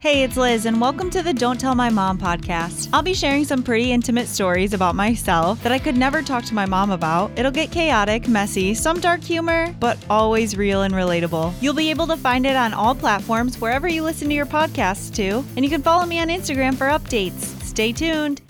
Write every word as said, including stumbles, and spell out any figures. Hey, it's Liz, and welcome to the Don't Tell My Mom podcast. I'll be sharing some pretty intimate stories about myself that I could never talk to my mom about. It'll get chaotic, messy, some dark humor, but always real and relatable. You'll be able to find it on all platforms wherever you listen to your podcasts too, and you can follow me on Instagram for updates. Stay tuned.